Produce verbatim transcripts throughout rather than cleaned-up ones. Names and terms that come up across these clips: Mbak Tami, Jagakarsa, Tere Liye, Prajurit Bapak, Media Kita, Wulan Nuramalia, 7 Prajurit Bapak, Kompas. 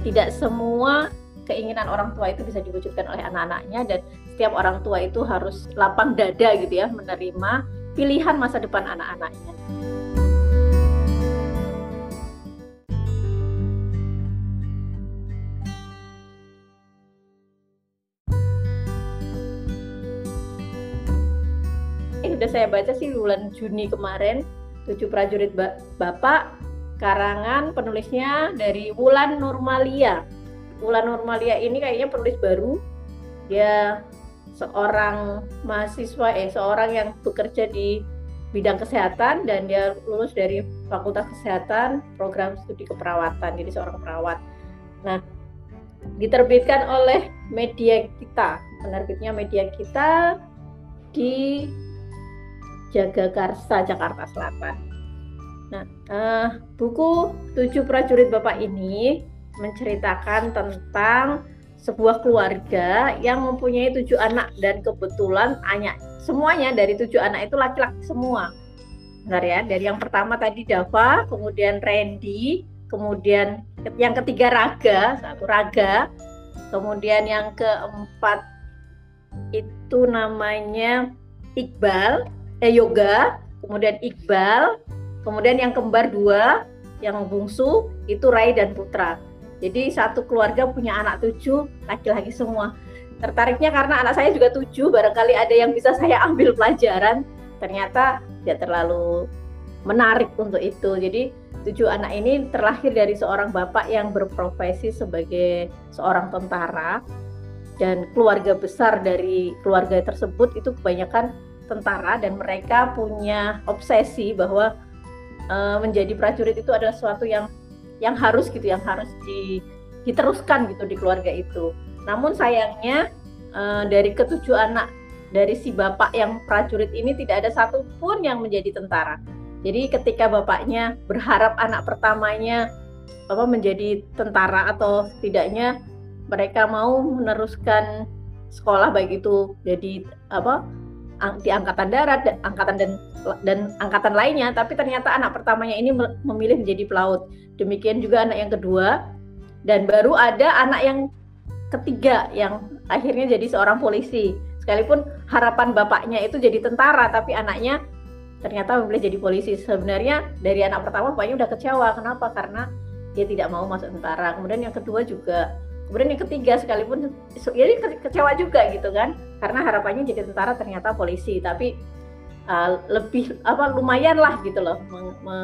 tidak semua keinginan orang tua itu bisa diwujudkan oleh anak-anaknya, dan setiap orang tua itu harus lapang dada gitu ya, menerima pilihan masa depan anak-anaknya. Ini udah saya baca sih bulan Juni kemarin, tujuh prajurit Bapak, karangan penulisnya dari Wulan Nuramalia. Wulan Nuramalia ini kayaknya penulis baru. Dia seorang mahasiswa, eh seorang yang bekerja di bidang kesehatan, dan dia lulus dari Fakultas Kesehatan, program studi keperawatan, jadi seorang perawat. Nah, diterbitkan oleh Media Kita, penerbitnya Media Kita di Jagakarsa, Jakarta Selatan. Nah, eh, buku Tujuh Prajurit Bapak ini menceritakan tentang sebuah keluarga yang mempunyai tujuh anak, dan kebetulan anak semuanya dari tujuh anak itu laki-laki semua. Benar ya, dari yang pertama tadi Dava, kemudian Randy, kemudian yang ketiga Raga, satu Raga, kemudian yang keempat itu namanya Iqbal, eh Yoga, kemudian Iqbal, kemudian yang kembar dua, yang bungsu itu Rai dan Putra. Jadi satu keluarga punya anak tujuh, laki-laki semua. Tertariknya karena anak saya juga tujuh, barangkali ada yang bisa saya ambil pelajaran. Ternyata tidak terlalu menarik untuk itu. Jadi tujuh anak ini terlahir dari seorang bapak yang berprofesi sebagai seorang tentara, dan keluarga besar dari keluarga tersebut itu kebanyakan tentara, dan mereka punya obsesi bahwa menjadi prajurit itu adalah sesuatu yang yang harus gitu, yang harus di, diteruskan gitu di keluarga itu. Namun sayangnya dari ketujuh anak dari si bapak yang prajurit ini tidak ada satupun yang menjadi tentara. Jadi ketika bapaknya berharap anak pertamanya apa menjadi tentara, atau setidaknya mereka mau meneruskan sekolah, baik itu jadi apa di angkatan darat, angkatan dan dan angkatan lainnya, tapi ternyata anak pertamanya ini memilih menjadi pelaut. Demikian juga anak yang kedua, dan baru ada anak yang ketiga yang akhirnya jadi seorang polisi. Sekalipun harapan bapaknya itu jadi tentara, tapi anaknya ternyata memilih jadi polisi. Sebenarnya dari anak pertama bapaknya udah kecewa, kenapa? Karena dia tidak mau masuk tentara. Kemudian yang kedua juga, kemudian yang ketiga sekalipun ya kecewa juga gitu kan, karena harapannya jadi tentara ternyata polisi. Tapi Uh, lebih apa lumayan lah gitu loh, me, me,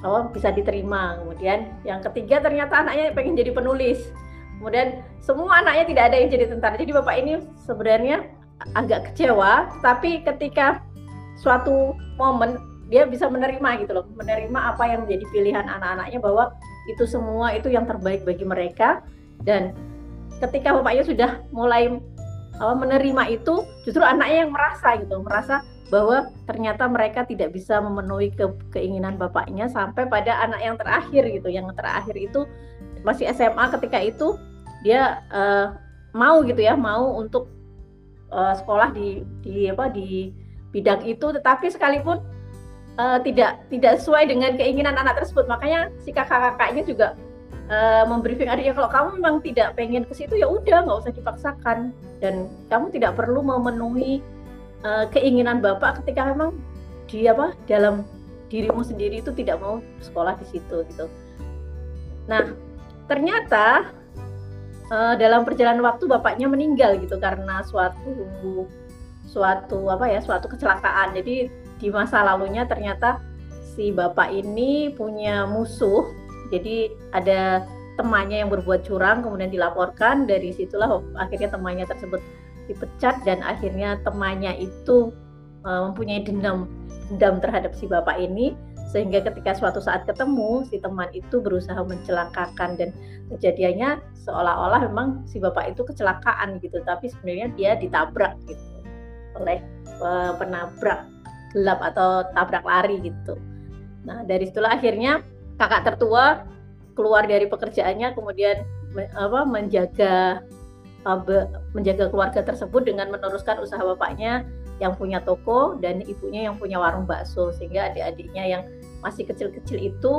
apa, bisa diterima. Kemudian yang ketiga ternyata anaknya pengen jadi penulis. Kemudian semua anaknya tidak ada yang jadi tentara. Jadi bapak ini sebenarnya agak kecewa, tapi ketika suatu momen dia bisa menerima gitu loh, menerima apa yang menjadi pilihan anak-anaknya, bahwa itu semua itu yang terbaik bagi mereka. Dan ketika bapaknya sudah mulai apa, menerima itu, justru anaknya yang merasa gitu, merasa bahwa ternyata mereka tidak bisa memenuhi ke, keinginan bapaknya, sampai pada anak yang terakhir gitu. Yang terakhir itu masih S M A ketika itu, dia uh, mau gitu ya, mau untuk uh, sekolah di di apa di bidang itu, tetapi sekalipun uh, tidak tidak sesuai dengan keinginan anak tersebut. Makanya si kakak-kakaknya juga uh, membriefing adiknya, kalau kamu memang tidak pengen ke situ ya udah, nggak usah dipaksakan, dan kamu tidak perlu memenuhi keinginan bapak ketika memang di apa dalam dirimu sendiri itu tidak mau sekolah di situ gitu. Nah, ternyata dalam perjalanan waktu bapaknya meninggal gitu karena suatu suatu apa ya suatu kecelakaan. Jadi di masa lalunya ternyata si bapak ini punya musuh. Jadi ada temannya yang berbuat curang, kemudian dilaporkan. Dari situlah akhirnya temannya tersebut dipecat, dan akhirnya temannya itu uh, mempunyai dendam dendam terhadap si bapak ini, sehingga ketika suatu saat ketemu, si teman itu berusaha mencelakakan, dan kejadiannya seolah-olah memang si bapak itu kecelakaan gitu, tapi sebenarnya dia ditabrak gitu oleh uh, penabrak gelap atau tabrak lari gitu. Nah, dari situlah akhirnya kakak tertua keluar dari pekerjaannya, kemudian me- apa menjaga menjaga keluarga tersebut dengan meneruskan usaha bapaknya yang punya toko dan ibunya yang punya warung bakso, sehingga adik-adiknya yang masih kecil-kecil itu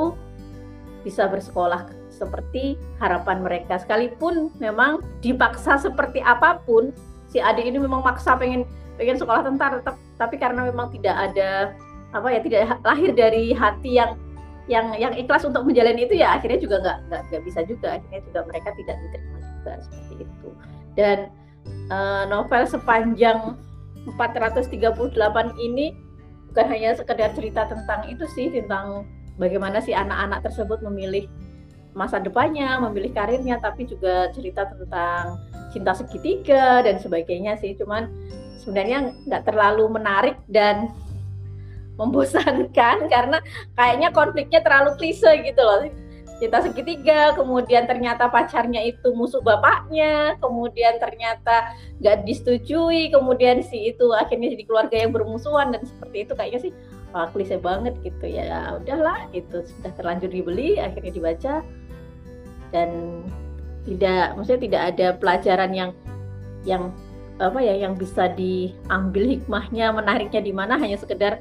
bisa bersekolah seperti harapan mereka. Sekalipun memang dipaksa seperti apapun, si adik ini memang maksa pengen pengen sekolah tentara, tetap, tapi karena memang tidak ada apa ya, tidak lahir dari hati yang yang yang ikhlas untuk menjalani itu, ya akhirnya juga nggak nggak nggak bisa juga, akhirnya juga mereka tidak diterima juga seperti itu. Dan uh, novel sepanjang empat ratus tiga puluh delapan ini bukan hanya sekedar cerita tentang itu sih, tentang bagaimana si anak-anak tersebut memilih masa depannya, memilih karirnya, tapi juga cerita tentang cinta segitiga dan sebagainya sih. Cuman sebenarnya nggak terlalu menarik dan membosankan karena kayaknya konfliknya terlalu klise gitu loh. Cinta segitiga, kemudian ternyata pacarnya itu musuh bapaknya, kemudian ternyata nggak disetujui, kemudian si itu akhirnya jadi keluarga yang bermusuhan dan seperti itu. Kayaknya sih wah, klise banget gitu ya. Udahlah, itu sudah terlanjur dibeli, akhirnya dibaca, dan tidak, maksudnya tidak ada pelajaran yang yang apa ya, yang bisa diambil hikmahnya, menariknya di mana. Hanya sekedar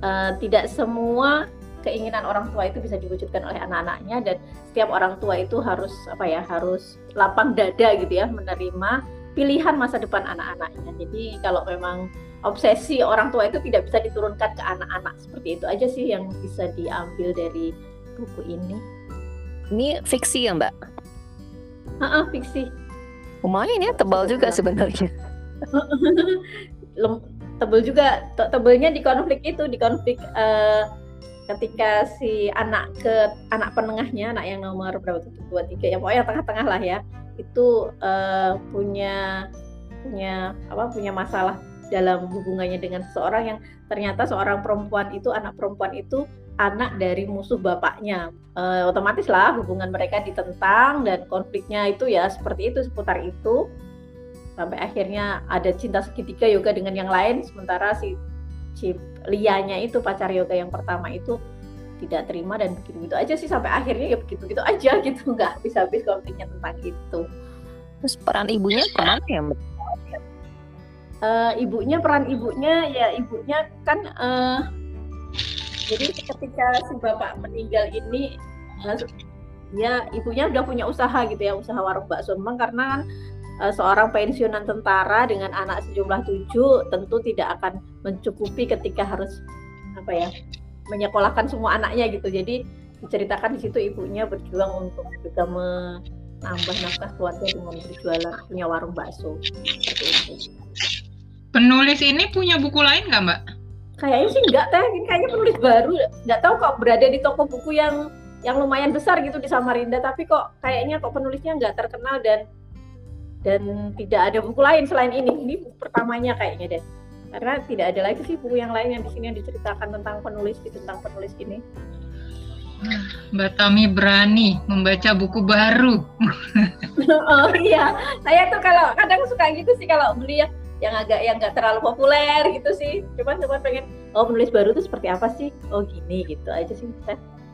uh, tidak semua keinginan orang tua itu bisa diwujudkan oleh anak-anaknya, dan setiap orang tua itu harus apa ya, harus lapang dada gitu ya, menerima pilihan masa depan anak-anaknya. Jadi kalau memang obsesi orang tua itu tidak bisa diturunkan ke anak-anak, seperti itu aja sih yang bisa diambil dari buku ini. Ini fiksi ya Mbak? Uh-uh, fiksi. Lumayan ya, tebal juga sebenarnya. Tebal juga, tebelnya di konflik itu, di konflik uh, ketika si anak ke anak penengahnya, anak yang nomor berapa tuh, dua tiga ya, pokoknya tengah-tengah lah ya, itu uh, punya punya apa punya masalah dalam hubungannya dengan seseorang yang ternyata seorang perempuan itu anak perempuan itu anak dari musuh bapaknya. Uh, otomatis lah hubungan mereka ditentang dan konfliknya itu ya seperti itu, seputar itu, sampai akhirnya ada cinta segitiga yoga dengan yang lain. Sementara si si Lianya itu, pacar yoga yang pertama itu, tidak terima, dan begitu-begitu aja sih sampai akhirnya ya begitu-begitu aja gitu, nggak habis-habis konfliknya tentang itu. Terus peran ibunya kemana ya Mbak? Uh, ibunya, peran ibunya ya ibunya kan uh, jadi ketika si bapak meninggal ini uh, ya ibunya udah punya usaha gitu ya, usaha warung bakso. Memang karena seorang pensiunan tentara dengan anak sejumlah tujuh tentu tidak akan mencukupi ketika harus apa ya, menyekolahkan semua anaknya gitu. Jadi diceritakan di situ ibunya berjuang untuk juga menambah nafkah keluarga dengan berjualan, punya warung bakso. Penulis ini punya buku lain nggak Mbak? Kayaknya sih nggak teh, kayaknya penulis baru. Nggak tahu kok, berada di toko buku yang yang lumayan besar gitu di Samarinda, tapi kok kayaknya kok penulisnya nggak terkenal dan dan tidak ada buku lain selain ini. Ini buku pertamanya kayaknya deh, karena tidak ada lagi sih buku yang lain yang di sini yang diceritakan tentang penulis tentang penulis ini. Mbak Tami berani membaca buku baru. Oh iya, saya tuh kalau kadang suka gitu sih, kalau beli yang yang agak yang nggak terlalu populer gitu sih. Cuman cuman pengen, oh penulis baru tuh seperti apa sih? Oh gini gitu aja sih.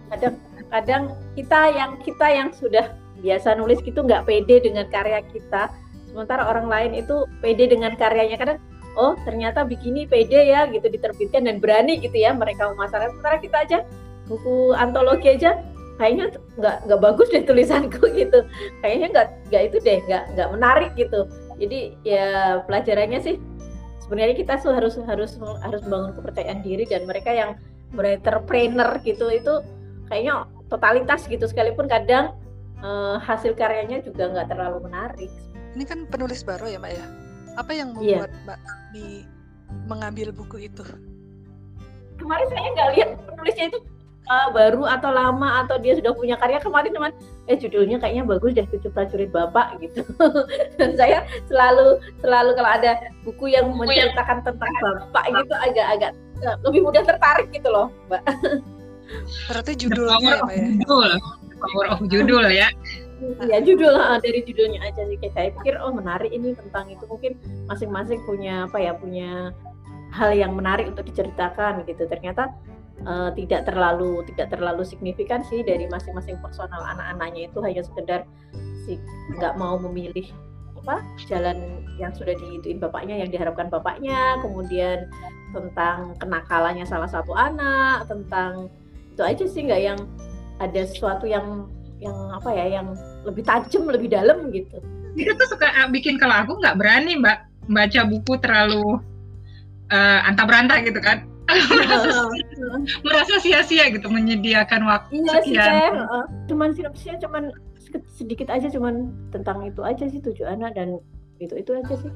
Kadang kadang kita yang kita yang sudah biasa nulis gitu nggak pede dengan karya kita, sementara orang lain itu pede dengan karyanya. Kadang oh ternyata begini pede ya gitu, diterbitkan dan berani gitu ya mereka memasarkan. Sementara kita aja buku antologi aja kayaknya nggak nggak bagus deh tulisanku gitu, kayaknya nggak nggak itu deh, nggak nggak menarik gitu. Jadi ya pelajarannya sih sebenarnya kita harus harus harus membangun kepercayaan diri, dan mereka yang entrepreneur gitu itu kayaknya totalitas gitu, sekalipun kadang Uh, hasil karyanya juga nggak terlalu menarik. Ini kan penulis baru ya Mbak ya? Apa yang membuat yeah. Mbak Tami mengambil buku itu? Kemarin saya nggak lihat penulisnya itu uh, baru atau lama atau dia sudah punya karya. Kemarin teman, eh judulnya kayaknya bagus deh, Prajurit Bapak gitu. Dan saya selalu selalu kalau ada buku yang menceritakan tentang bapak gitu agak-agak uh, lebih mudah tertarik gitu loh Mbak. Berarti judulnya ya Mbak ya? Judul. Power of judul ya. Iya judul, dari judulnya aja sih. Kayak saya pikir oh menarik ini tentang itu, mungkin masing-masing punya apa ya, punya hal yang menarik untuk diceritakan gitu. Ternyata uh, tidak terlalu tidak terlalu signifikan sih dari masing-masing personal anak-anaknya itu, hanya sekedar si nggak mau memilih apa jalan yang sudah diituin bapaknya, yang diharapkan bapaknya, kemudian tentang kenakalannya salah satu anak, tentang itu aja sih, nggak yang ada sesuatu yang yang apa ya, yang lebih tajam, lebih dalam gitu. Itu tuh suka bikin, kalau aku nggak berani mbak baca buku terlalu uh, antah-berantah gitu kan. merasa, merasa sia-sia gitu menyediakan waktu. Iya sih saya, uh, cuman sinopsisnya cuman sedikit aja, cuman tentang itu aja sih, tujuh anak dan itu itu aja sih.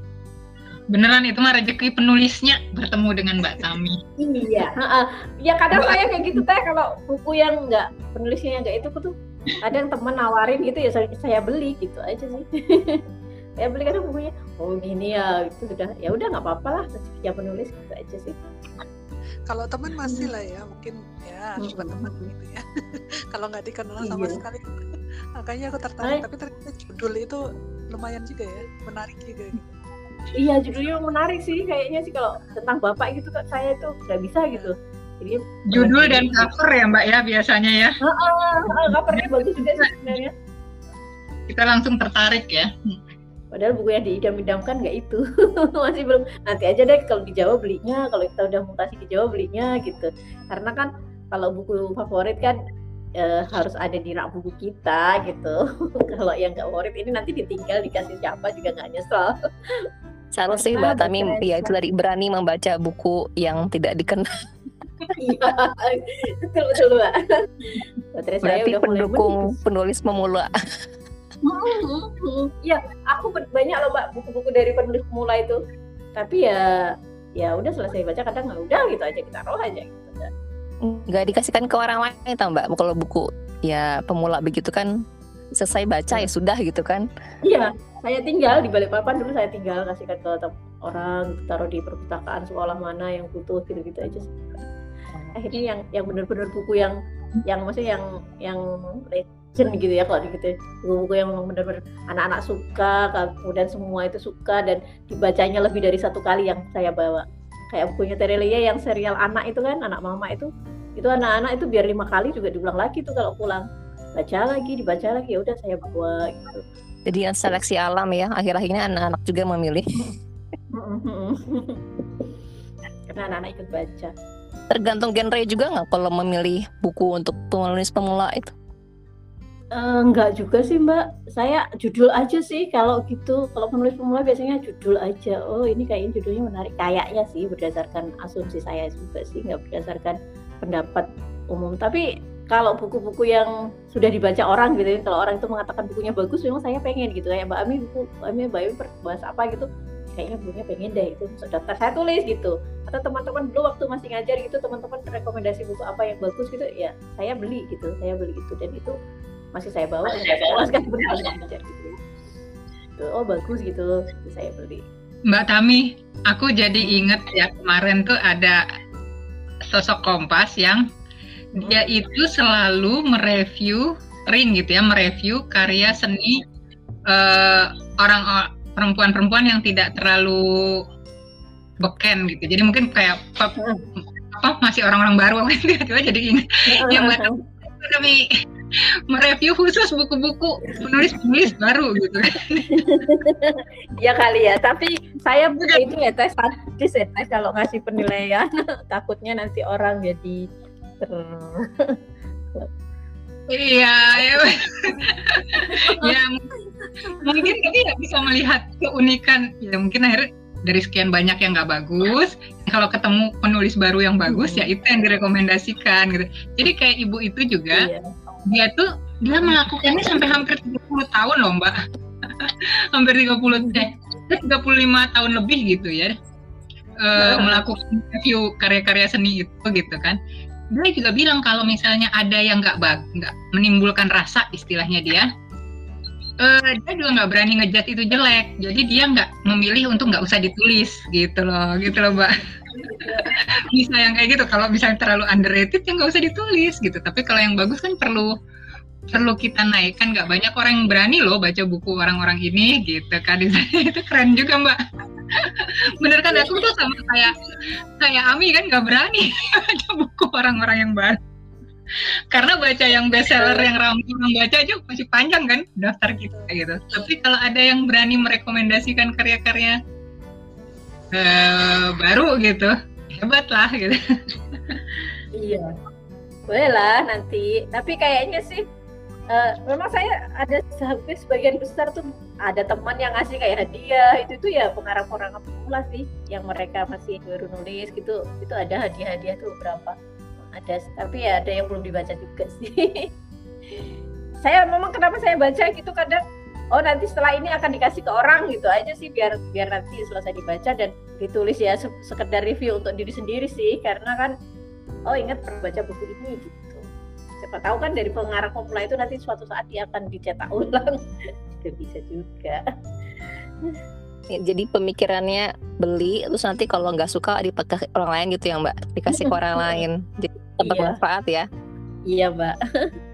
Beneran itu mah rezeki penulisnya bertemu dengan Mbak Tami. Iya, uh, ya kadang Mbak... saya kayak gitu teh, kalau buku yang nggak penulisnya nggak itu tuh ada yang temen nawarin gitu ya saya, saya beli gitu aja sih. Saya beli kadang bukunya, oh gini ya, itu sudah ya udah nggak apa-apa lah kerja penulis gitu aja sih. Kalau teman masih lah ya, mungkin ya cuma teman gitu ya. Kalau nggak dikenal sama iya. sekali, makanya aku tertarik. Ay. Tapi ternyata judul itu lumayan juga ya, menarik juga. Gitu. Iya judulnya menarik sih kayaknya sih, kalau tentang bapak gitu kan saya tuh nggak bisa gitu. Jadi judul dan cover ya mbak ya biasanya ya. Ah, ah, ah, covernya bagus juga sebenarnya. Kita langsung tertarik ya. Padahal buku yang diidam-idamkan nggak itu. Masih belum. Nanti aja deh kalau di Jawa belinya, kalau kita udah mutasi di Jawa belinya gitu. Karena kan kalau buku favorit kan eh, harus ada di rak buku kita gitu. Kalau yang nggak favorit ini nanti ditinggal dikasih siapa juga nggak nyesel. Salah sih Mbak Tami, ya itu dari berani membaca buku yang tidak dikenal. Iya, betul betul Mbak. Berarti pendukung penulis pemula. Iya, aku banyak loh Mbak buku-buku dari penulis pemula itu. Tapi ya, ya udah selesai baca kadang nggak udah gitu aja, kita roh aja gitu. Nggak dikasihkan ke orang lain tau Mbak, kalau buku ya pemula begitu kan. Selesai baca ya sudah gitu kan. Iya, saya tinggal di Balikpapan dulu, saya tinggal kasihkan ke orang, taruh di perpustakaan sekolah mana yang butuh gitu-gitu aja. Akhirnya yang yang benar-benar buku yang yang maksudnya yang yang legend gitu ya, kalau gitu buku-buku yang memang benar-benar anak-anak suka, kemudian semua itu suka dan dibacanya lebih dari satu kali yang saya bawa. Kayak bukunya Tere Liye yang serial anak itu kan, anak mama itu, itu anak-anak itu biar lima kali juga diulang lagi tuh kalau pulang. Baca lagi, dibaca lagi, ya udah saya bawa gitu. Jadi seleksi alam ya, akhir-akhirnya anak-anak juga memilih. Karena anak-anak ikut baca. Tergantung genre juga nggak kalau memilih buku untuk penulis pemula itu? Uh, enggak juga sih Mbak, saya judul aja sih kalau gitu. Kalau penulis pemula biasanya judul aja. Oh ini kayaknya judulnya menarik, kayaknya sih berdasarkan asumsi saya juga sih, nggak berdasarkan pendapat umum. Tapi kalau buku-buku yang sudah dibaca orang gitu, kalau orang itu mengatakan bukunya bagus, memang saya pengen gitu. Kayak Mbak Ami, buku Mbak Ami, Mbak Ami bahas apa gitu, kayaknya bukunya pengen deh, itu masuk daftar saya tulis gitu. Atau teman-teman dulu waktu masih ngajar gitu, teman-teman rekomendasi buku apa yang bagus gitu, ya saya beli gitu, saya beli itu dan itu masih saya bawa. Saya jelaskan benar ngajar gitu. Oh bagus gitu, itu saya beli. Mbak Tami, aku jadi inget ya kemarin tuh ada sosok Kompas yang dia itu selalu mereview ring gitu ya, mereview karya seni uh, orang perempuan-perempuan yang tidak terlalu beken gitu. Jadi mungkin kayak pop, apa masih orang-orang baru tiba-tiba jadi ingat yang kami mereview khusus buku-buku penulis-penulis baru gitu. Ya kali ya, tapi saya itu ya tes statis ya, tes kalau ngasih penilaian takutnya nanti orang jadi iya, ya, ya mungkin kita nggak bisa melihat keunikan. Ya mungkin akhirnya dari sekian banyak yang nggak bagus, kalau ketemu penulis baru yang bagus, hmm. ya itu yang direkomendasikan. Gitu. Jadi kayak ibu itu juga, iya. dia tuh dia melakukannya sampai hampir tiga puluh tahun loh mbak, hampir tiga puluh, tiga puluh lima tahun lebih gitu ya, uh, melakukan review karya-karya seni itu gitu kan. Dia juga bilang kalau misalnya ada yang nggak bag, nggak menimbulkan rasa istilahnya dia, uh, dia juga nggak berani ngejat itu jelek. Jadi dia nggak memilih untuk nggak usah ditulis gitu loh, gitu loh mbak. Bisa yang kayak gitu. Kalau misalnya terlalu underrated ya nggak usah ditulis gitu. Tapi kalau yang bagus kan perlu perlu kita naikkan. Nggak banyak orang yang berani loh baca buku orang-orang ini gitu kan. Itu keren juga mbak. Bener kan, aku tuh sama kayak kayak Ami kan nggak berani baca buku orang-orang yang baru, karena baca yang bestseller yang ramai orang baca aja masih panjang kan daftar kita gitu. Tapi kalau ada yang berani merekomendasikan karya-karya uh, baru gitu, hebat lah gitu. Iya, Boleh lah nanti, tapi kayaknya sih uh, memang saya ada hampir sebagian besar tuh ada teman yang ngasih kayak hadiah, itu tuh ya pengarang-pengarang pula sih yang mereka masih baru nulis gitu, itu ada hadiah-hadiah tuh berapa ada, tapi ya ada yang belum dibaca juga sih. Saya memang kenapa saya baca gitu kadang, oh nanti setelah ini akan dikasih ke orang gitu aja sih, biar biar nanti selesai dibaca dan ditulis ya sekedar review untuk diri sendiri sih, karena kan oh ingat pernah baca buku ini gitu. Siapa tahu kan dari pengarang pemula itu nanti suatu saat dia akan dicetak ulang. Itu bisa juga. Ya, jadi pemikirannya beli, terus nanti kalau nggak suka dipakai orang lain gitu ya Mbak, dikasih ke orang lain. Jadi tetap bermanfaat ya. Iya Mbak.